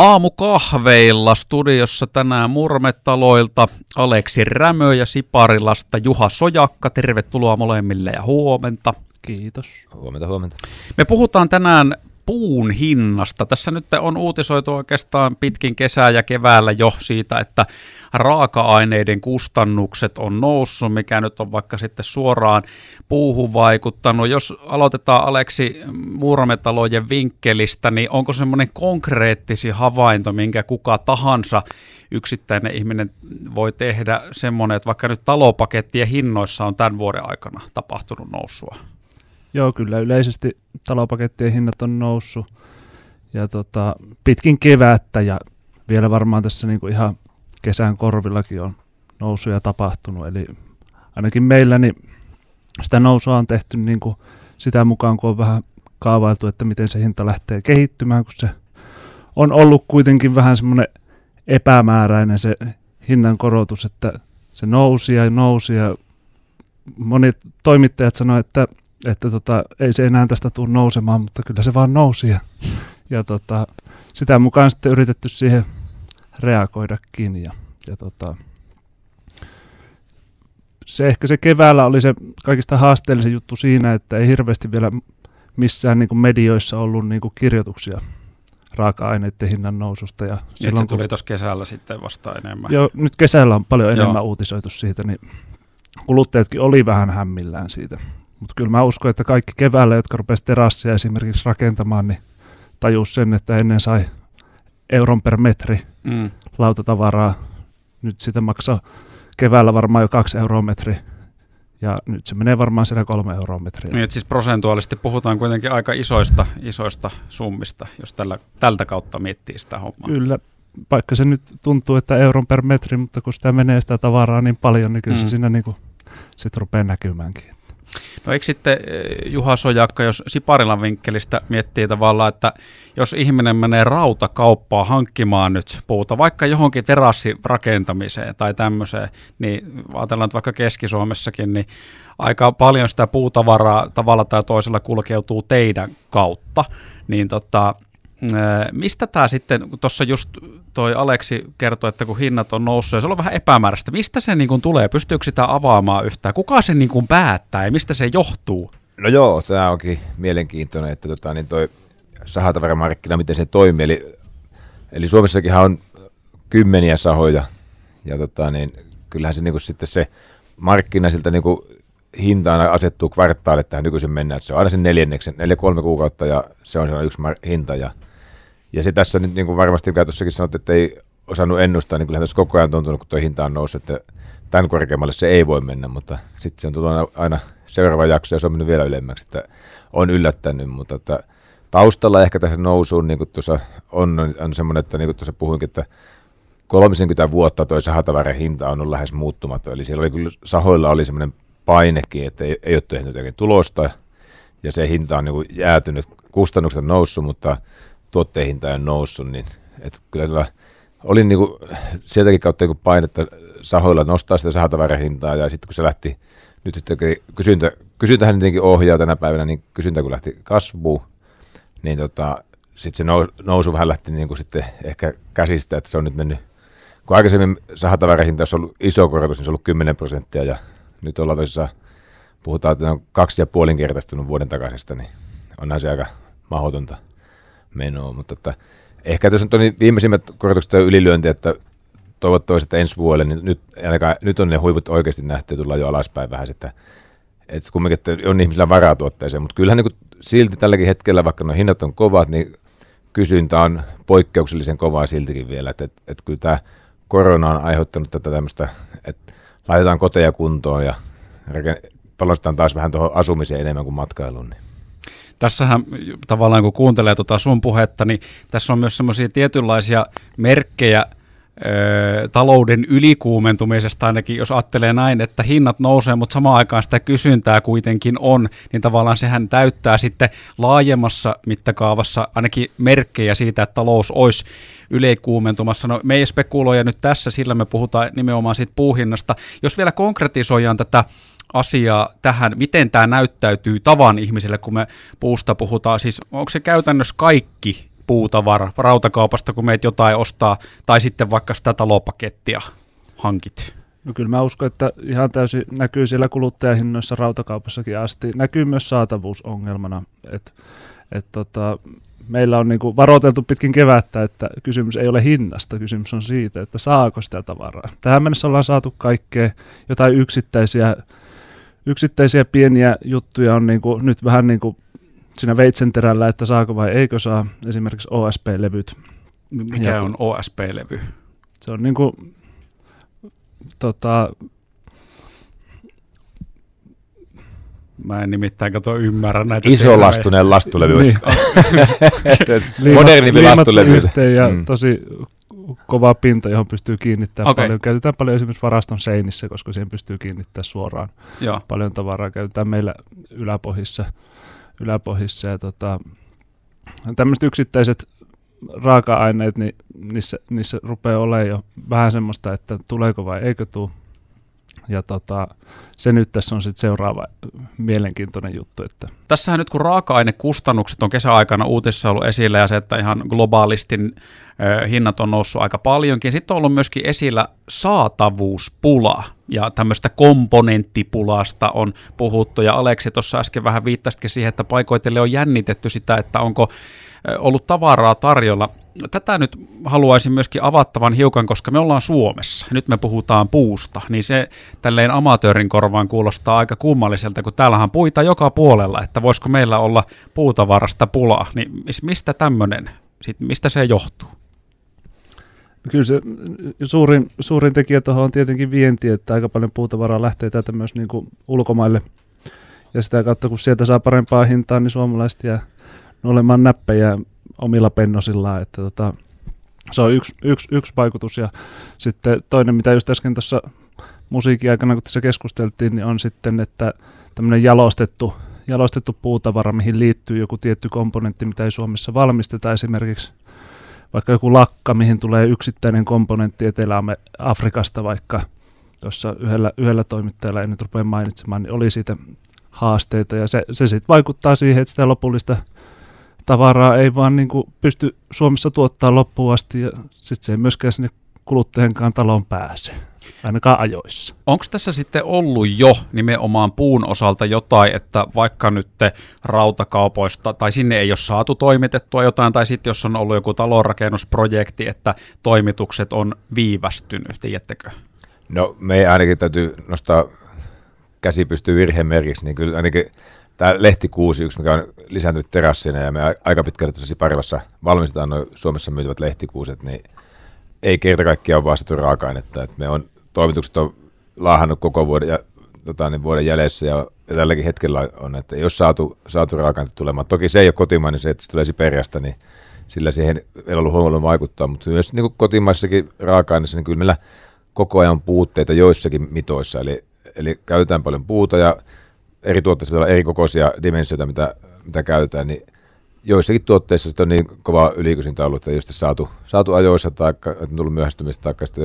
Aamukahveilla studiossa tänään Murmetaloilta Aleksi Rämö ja Siparilasta Juha Sojakka. Tervetuloa molemmille ja huomenta. Kiitos. Huomenta, huomenta. Me puhutaan tänään puun hinnasta. Tässä nyt on uutisoitu oikeastaan pitkin kesää ja keväällä jo siitä, että raaka-aineiden kustannukset on noussut, mikä nyt on vaikka sitten suoraan puuhun vaikuttanut. Jos aloitetaan Aleksi Muurametalojen vinkkelistä, niin onko semmoinen konkreettisi havainto, minkä kuka tahansa yksittäinen ihminen voi tehdä semmoinen, että vaikka nyt talopakettien hinnoissa on tämän vuoden aikana tapahtunut nousua? Joo, kyllä yleisesti talopakettien hinnat on noussut ja pitkin kevättä ja vielä varmaan tässä niinku ihan kesän korvillakin on nousu ja tapahtunut. Eli ainakin meillä niin sitä nousua on tehty niinku sitä mukaan, kun on vähän kaavailtu, että miten se hinta lähtee kehittymään, kun se on ollut kuitenkin vähän semmoinen epämääräinen se hinnan korotus, että se nousi ja monet toimittajat sanoivat, että ei se enää tästä tule nousemaan, mutta kyllä se vaan nousi. Ja sitä mukaan sitten yritetty siihen reagoidakin. Ja se ehkä se keväällä oli se kaikista haasteellisin juttu siinä, että ei hirveästi vielä missään niin kuin medioissa ollut niin kuin kirjoituksia raaka-aineiden hinnan noususta. Ja silloin, se tuli tuossa kesällä sitten vasta enemmän. Joo, nyt kesällä on paljon enemmän uutisoitu siitä, niin kuluttajatkin oli vähän hämmillään siitä. Mutta kyllä mä uskon, että kaikki keväällä, jotka rupesivat terassia esimerkiksi rakentamaan, niin tajus sen, että ennen sai euron per metri lautatavaraa. Nyt sitä maksaa keväällä varmaan jo 2 euroa metri. Ja nyt se menee varmaan siellä 3 euroa metriä. Niin, siis prosentuaalisesti puhutaan kuitenkin aika isoista summista, jos tältä kautta miettii sitä hommaa. Kyllä, vaikka se nyt tuntuu, että euron per metri, mutta kun sitä menee sitä tavaraa niin paljon, niin kyllä se siinä niinku sit rupeaa näkymäänkin. No eikö sitten Juha Sojakka, jos Siparilan vinkkelistä miettii tavallaan, että jos ihminen menee rautakauppaan hankkimaan nyt puuta, vaikka johonkin terassirakentamiseen tai tämmöiseen, niin ajatellaan, että vaikka Keski-Suomessakin, niin aika paljon sitä puutavaraa tavalla tai toisella kulkeutuu teidän kautta, niin mistä tämä sitten, tuossa just toi Aleksi kertoi, että kun hinnat on noussut ja se on vähän epämääräistä, mistä se niin kun tulee, pystyykö sitä avaamaan yhtään, kuka se niin kun päättää ja mistä se johtuu? No joo, tämä onkin mielenkiintoinen, että niin toi sahatavaramarkkina, miten se toimii, eli Suomessakinhan on kymmeniä sahoja ja niin, kyllähän se niin kun sitten se markkina siltä niin kun hinta asettuu kvartaalille, tähän nykyisin mennään, että se on aina sen 3 kuukautta ja se on yksi hinta ja se tässä nyt niin kuin varmasti mikä tuossakin sanot, että ei osannut ennustaa, niin kyllähän tässä koko ajan tuntunut, kun tuo hinta on noussut, että tämän korkeammalle se ei voi mennä, mutta sitten se on tullut aina seuraava jakso ja se on mennyt vielä ylemmäksi, että on yllättänyt, mutta että taustalla ehkä tässä nousuun niin kuin tuossa on semmoinen, että niin kuin tuossa puhuinkin, että 30 vuotta tuo sahatavaran hinta on ollut lähes muuttumaton, eli siellä oli kyllä sahoilla oli semmoinen painekin, että ei ole tehnyt jotakin tulosta ja se hinta on niin kuin jäätynyt, kustannukset on noussut, mutta tuotteen hinta on noussut, niin että kyllä oli niin kuin sieltäkin kautta niin kuin painetta sahoilla nostaa sitä sahatavaran hintaa ja sitten kun se lähti, nyt kysyntähän tietenkin ohjaa tänä päivänä, niin kysyntä kun lähti kasvuun, niin sitten se nousu vähän lähti niin kuin sitten ehkä käsistä, että se on nyt mennyt, kun aikaisemmin sahatavaran hinta olisi ollut iso korotus, niin se on ollut 10% ja nyt ollaan tosissaan, puhutaan, että on 2,5-kertaistunut vuoden takaisesta, niin onhan se aika mahdotonta menoa. Mutta ehkä tuossa nyt on niin viimeisimmät korotukset ja ylilyönti, että toivottavasti että ensi vuodelle, niin nyt on ne huiput oikeasti nähty ja tullaan jo alaspäin vähän. Että kumminkin että on ihmisillä varaa tuotteeseen, mutta kyllähän niin silti tälläkin hetkellä, vaikka nuo hinnat on kovat, niin kysyntä on poikkeuksellisen kovaa siltikin vielä. Että kyllä tämä korona on aiheuttanut tätä tämmöistä, että laitetaan koteja kuntoon ja palastetaan taas vähän tuohon asumiseen enemmän kuin matkailuun. Niin. Tässähän tavallaan kun kuuntelee sun puhetta, niin tässä on myös semmoisia tietynlaisia merkkejä talouden ylikuumentumisesta ainakin, jos ajattelee näin, että hinnat nousee, mutta samaan aikaan sitä kysyntää kuitenkin on, niin tavallaan sehän täyttää sitten laajemmassa mittakaavassa ainakin merkkejä siitä, että talous olisi ylikuumentumassa. No me ei spekuloida nyt tässä, sillä me puhutaan nimenomaan siitä puuhinnasta. Jos vielä konkretisoidaan tätä asiaa tähän, miten tämä näyttäytyy tavan ihmiselle, kun me puusta puhutaan, siis onko se käytännössä kaikki puutavara rautakaupasta, kun meet jotain ostaa, tai sitten vaikka sitä talopakettia hankit? No kyllä mä uskon, että ihan täysin näkyy siellä kuluttajahinnoissa rautakaupassakin asti. Näkyy myös saatavuusongelmana, että meillä on niin kuin varoiteltu pitkin kevättä, että kysymys ei ole hinnasta, kysymys on siitä, että saako sitä tavaraa. Tähän mennessä ollaan saatu kaikkea, jotain yksittäisiä pieniä juttuja on niin kuin nyt vähän niin kuin siinä veitsenterällä, että saako vai eikö saa, esimerkiksi OSP-levyt. Mikä on OSP-levy? Se on niin kuin, mä en nimittäin ymmärrä näitä. Iso lastunen lastulevy. Niin. Modernimpi lastulevy. Ja tosi kova pinta, johon pystyy kiinnittämään paljon. Käytetään paljon esimerkiksi varaston seinissä, koska siihen pystyy kiinnittämään suoraan paljon tavaraa. Käytetään meillä yläpohjissa. Ja tämmöiset yksittäiset raaka-aineet, niin niissä rupeaa olemaan jo vähän semmoista, että tuleeko vai eikö tule. Ja se nyt tässä on sitten seuraava mielenkiintoinen juttu. Että. Tässähän nyt kun raaka-ainekustannukset on kesäaikana uutisissa ollut esillä ja se, että ihan globaalisti hinnat on noussut aika paljonkin. Sitten on ollut myöskin esillä saatavuuspula ja tämmöistä komponenttipulasta on puhuttu. Ja Aleksi tuossa äsken vähän viittasitkin siihen, että paikoitelle on jännitetty sitä, että onko ollut tavaraa tarjolla. Tätä nyt haluaisin myöskin avattavan hiukan, koska me ollaan Suomessa. Nyt me puhutaan puusta, niin se tälleen amatöörin korvaan kuulostaa aika kummalliselta, kun täällähän puita joka puolella, että voisiko meillä olla puutavarasta pulaa. Niin mistä tämmöinen, mistä se johtuu? Kyllä se suurin tekijä tuohon on tietenkin vienti, että aika paljon puutavaraa lähtee täältä myös niin kuin ulkomaille. Ja sitä kautta, kun sieltä saa parempaa hintaa, niin suomalaiset jää olemaan näppejä omilla pennosillaan, että se on yksi vaikutus. Ja sitten toinen, mitä just äsken tuossa musiikin aikana, kun tässä keskusteltiin, niin on sitten, että tämmöinen jalostettu puutavara, mihin liittyy joku tietty komponentti, mitä ei Suomessa valmisteta, esimerkiksi vaikka joku lakka, mihin tulee yksittäinen komponentti Etelä-Afrikasta, vaikka tuossa yhdellä toimittajalla, en nyt rupea mainitsemaan, niin oli siitä haasteita, ja se sitten vaikuttaa siihen, että sitä lopullista tavaraa ei vaan niin kuin pysty Suomessa tuottaa loppuun asti, ja sitten se ei myöskään sinne kuluttajankaan taloon pääse, ainakaan ajoissa. Onko tässä sitten ollut jo nimenomaan puun osalta jotain, että vaikka nyt rautakaupoista, tai sinne ei ole saatu toimitettua jotain, tai sitten jos on ollut joku talonrakennusprojekti, että toimitukset on viivästynyt, tiedättekö? No me ainakin täytyy nostaa käsi pystyy virhemerkiksi, niin kyllä ainakin tämä lehtikuusi, yksi mikä on lisääntynyt terassina, ja me aika pitkälle tuossa Siparilassa valmistetaan nuo Suomessa myytyvät lehtikuuset, niin ei kerta kaikkiaan ole vastattu raaka-ainetta. Et me on, toimitukset on laahannut koko vuoden, ja, niin vuoden jäljessä, ja tälläkin hetkellä on, että ei ole saatu raaka-ainetta tulemaan. Toki se ei ole kotimainen, niin se, että se tulee Siperiasta, niin sillä siihen ei ollut huomioon vaikuttaa, mutta myös niin kuin kotimaissakin raaka-aineissa, niin kyllä meillä koko ajan puutteita joissakin mitoissa, eli käytetään paljon puuta ja eri tuotteissa pitää olla eri kokoisia dimensioita, mitä käytetään, niin joissakin tuotteissa sitten on niin kova ylikysyntä ollut, että ei ole saatu ajoissa tai on tullut myöhästymistä tai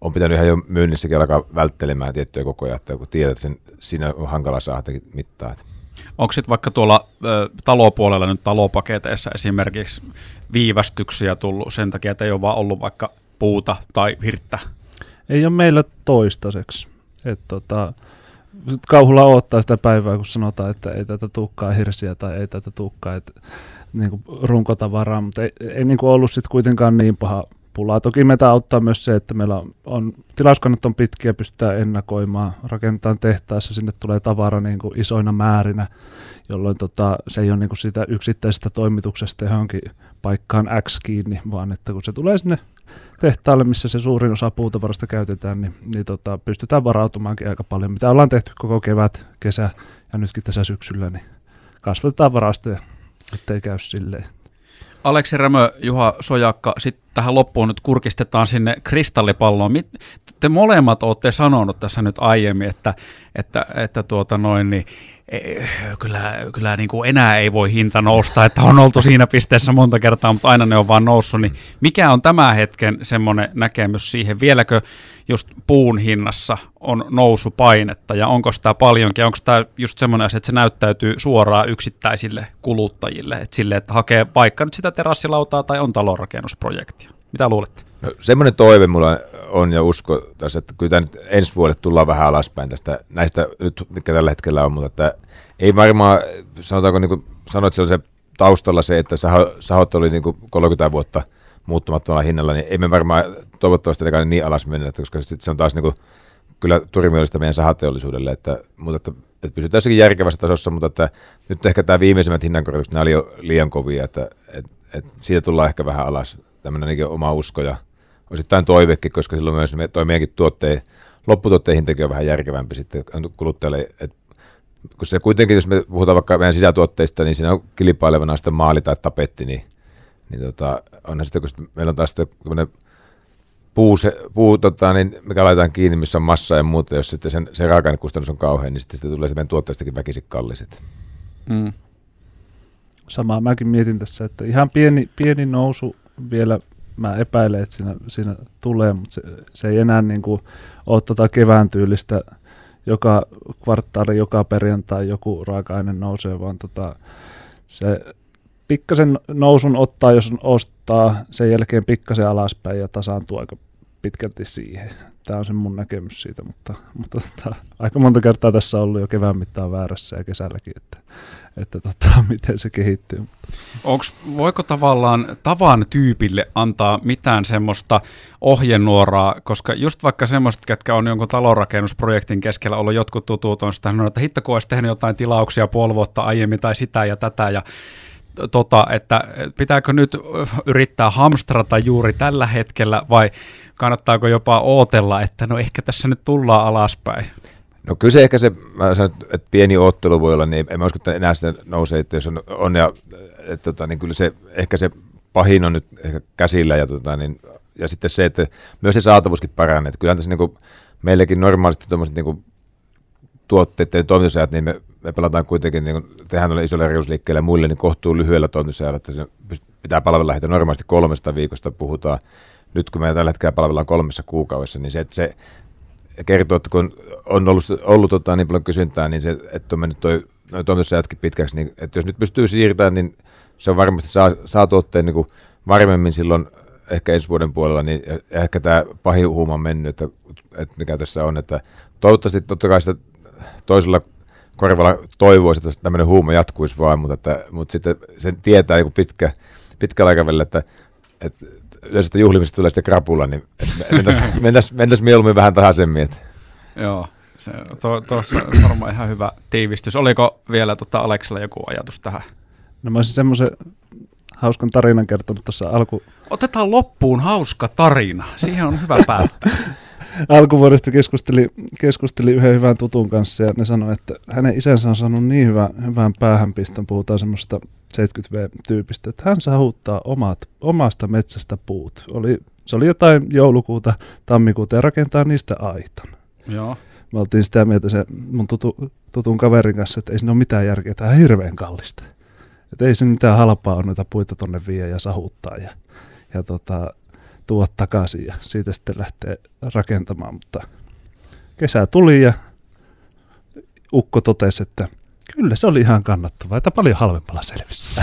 on pitänyt ihan jo myynnissäkin alkaa välttelemään tiettyjä kokoja, että kun tiedät, että siinä on hankala saada mittaa. Onko sitten vaikka tuolla talopuolella nyt talopaketeissa esimerkiksi viivästyksiä tullut sen takia, että ei ole vaan ollut vaikka puuta tai hirttä? Ei ole meillä toistaiseksi. Kauhulla odottaa sitä päivää, kun sanotaan, että ei tätä tulekaan hirsiä tai ei tätä tulekaan niin runkotavaraa, mutta ei niin ollut sit kuitenkaan niin paha pulaa. Toki meitä auttaa myös se, että meillä on tilauskannat on pitkiä, pystytään ennakoimaan, rakennetaan tehtaassa, sinne tulee tavara niin kuin isoina määrinä, jolloin se ei ole niin kuin siitä yksittäisestä toimituksesta johonkin paikkaan X kiinni, vaan että kun se tulee sinne tehtaalle, missä se suurin osa puutavarasta käytetään, niin pystytään varautumaankin aika paljon, mitä ollaan tehty koko kevät, kesä ja nytkin tässä syksyllä, niin kasvatetaan varastoja, ettei käy silleen. Aleksi Rämö, Juha Sojakka, sitten tähän loppuun nyt kurkistetaan sinne kristallipalloon. Te molemmat olette sanonut tässä nyt aiemmin, että kyllä niin kuin enää ei voi hinta nousta, että on oltu siinä pisteessä monta kertaa, mutta aina ne on vaan noussut. Niin mikä on tämän hetken semmoinen näkemys siihen? Vieläkö just puun hinnassa on nousupainetta ja onko sitä paljonkin? Onko tämä just semmoinen asia, että se näyttäytyy suoraan yksittäisille kuluttajille, että sille, että hakee vaikka nyt sitä terassilautaa tai on talonrakennusprojektia? Mitä luulette? No, semmoinen toive mulla on ja usko tässä, että kyllä nyt ensi vuodelle tullaan vähän alaspäin tästä näistä nyt, mitkä tällä hetkellä on, mutta että ei varmaan, sanotaanko niin kuin sanoit, se taustalla se, että sahot oli niin kuin 30 vuotta muuttumattomalla hinnalla, niin ei me varmaan toivottavasti niin alas mennä, koska se on taas niin kuin, kyllä turmiollista meidän sahateollisuudelle, että, mutta että pysytään jossakin järkevässä tasossa, mutta että nyt ehkä tämä viimeisimmät hinnankorotukset, nämä oli liian kovia, että siitä tullaan ehkä vähän alas. Tämmöinen oma usko ja osittain toivekin, koska silloin myös toi meidänkin lopputuotteen hintakin on vähän järkevämpi sitten kuluttajalle. Kun se kuitenkin, jos me puhutaan vaikka meidän sisätuotteista, niin siinä on kilpailevana sitten maali tai tapetti, niin onhan sitten, kun meillä on taas sitten tämmöinen puu, mikä laitetaan kiinni, missä on massa ja muuta, jos sitten sen raaka-ainekustannus on kauhean, niin sitten tulee se meidän tuotteestakin väkisin kalliset. Mm. Samaa mäkin mietin tässä, että ihan pieni nousu, vielä mä epäilen, että siinä tulee, mutta se ei enää niin kuin ole kevään tyylistä joka kvarttaali, joka perjantai joku raaka-aine nousee, vaan se pikkasen nousun ottaa, jos ostaa, sen jälkeen pikkasen alaspäin ja tasaantuu aika pitkälti siihen. Tämä on se mun näkemys siitä, mutta aika monta kertaa tässä on ollut jo kevään mittaan väärässä ja kesälläkin, että miten se kehittyy. Voiko tavallaan tavan tyypille antaa mitään semmoista ohjenuoraa, koska just vaikka semmoiset, ketkä on jonkun talonrakennusprojektin keskellä ollut jotkut tutut, on sitä, että hitto kun olisi tehnyt jotain tilauksia puoli vuotta aiemmin tai sitä ja tätä ja että pitääkö nyt yrittää hamstrata juuri tällä hetkellä vai kannattaako jopa ootella, että no ehkä tässä nyt tullaan alaspäin? No kyllä se ehkä se, mä sanon, että pieni oottelu voi olla, niin en mä usko, että enää sitä nousee, että jos on ja niin kyllä se ehkä se pahin on nyt ehkä käsillä ja sitten se, että myös se saatavuuskin paranee, että kyllähän tässä niin kuin meilläkin normaalisti tuommoiset niin tuotteet ja toimitusajat, niin me pelataan kuitenkin, niin tehdään noille isoille reusliikkeille ja muille, niin kohtuu lyhyellä toimitusajalla, että se pitää palvella heitä normaalisti 3 viikosta puhutaan. Nyt kun me tällä hetkellä palvellaan 3 kuukaudessa, niin se kertoo, että kun on ollut niin paljon kysyntää, niin se, että on mennyt noin toimitusajatkin pitkäksi, niin että jos nyt pystyy siirtämään, niin se on varmasti saa tuotteen niin kuin varmemmin silloin ehkä ensi vuoden puolella, niin ehkä tämä pahin huuma on mennyt, että mikä tässä on, että toivottavasti totta kai sitä toisella korvalla toivoisi, että tämmöinen huuma jatkuisi vaan, mutta sitten sen tietää joku pitkällä aikavälillä, että yleensä sitä juhlimista tulee sitten krapula, niin mentäisiin mieluummin vähän tahaisemmin. Joo, se on varmaan ihan hyvä tiivistys. Oliko vielä Aleksilla joku ajatus tähän? No mä olisin semmoisen hauskan tarinan kertonut tuossa alku. Otetaan loppuun hauska tarina, siihen on hyvä päättää. Alkuvuodesta keskustelin yhden hyvän tutun kanssa ja ne sanoi, että hänen isänsä on saanut niin hyvän päähänpiston, puhutaan semmoista 70V-tyypistä, että hän saavuttaa omasta metsästä puut. Se oli jotain joulukuuta, tammikuuta ja rakentaa niistä aitan. Joo. Me oltiin sitä mieltä se mun tutun kaverin kanssa, että ei siinä ole mitään järkeä, tämä on hirveän kallista. Että ei siinä mitään halpaa on noita puita tonne vie ja sahuttaa ja tuot takaisin ja siitä sitten lähtee rakentamaan, mutta kesä tuli ja ukko totesi, että kyllä se oli ihan kannattavaa, että paljon halvempalla selvisi.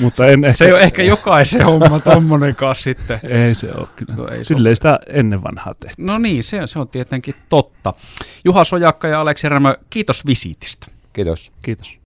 Mutta se ei ole ehkä jokaisen homma tommonenkaan sitten. Ei se ole kyllä. Silleen sitä ennen vanhaa tehty. No niin, se on tietenkin totta. Juha Sojakka ja Aleksi Rämö, kiitos visiitistä. Kiitos. Kiitos.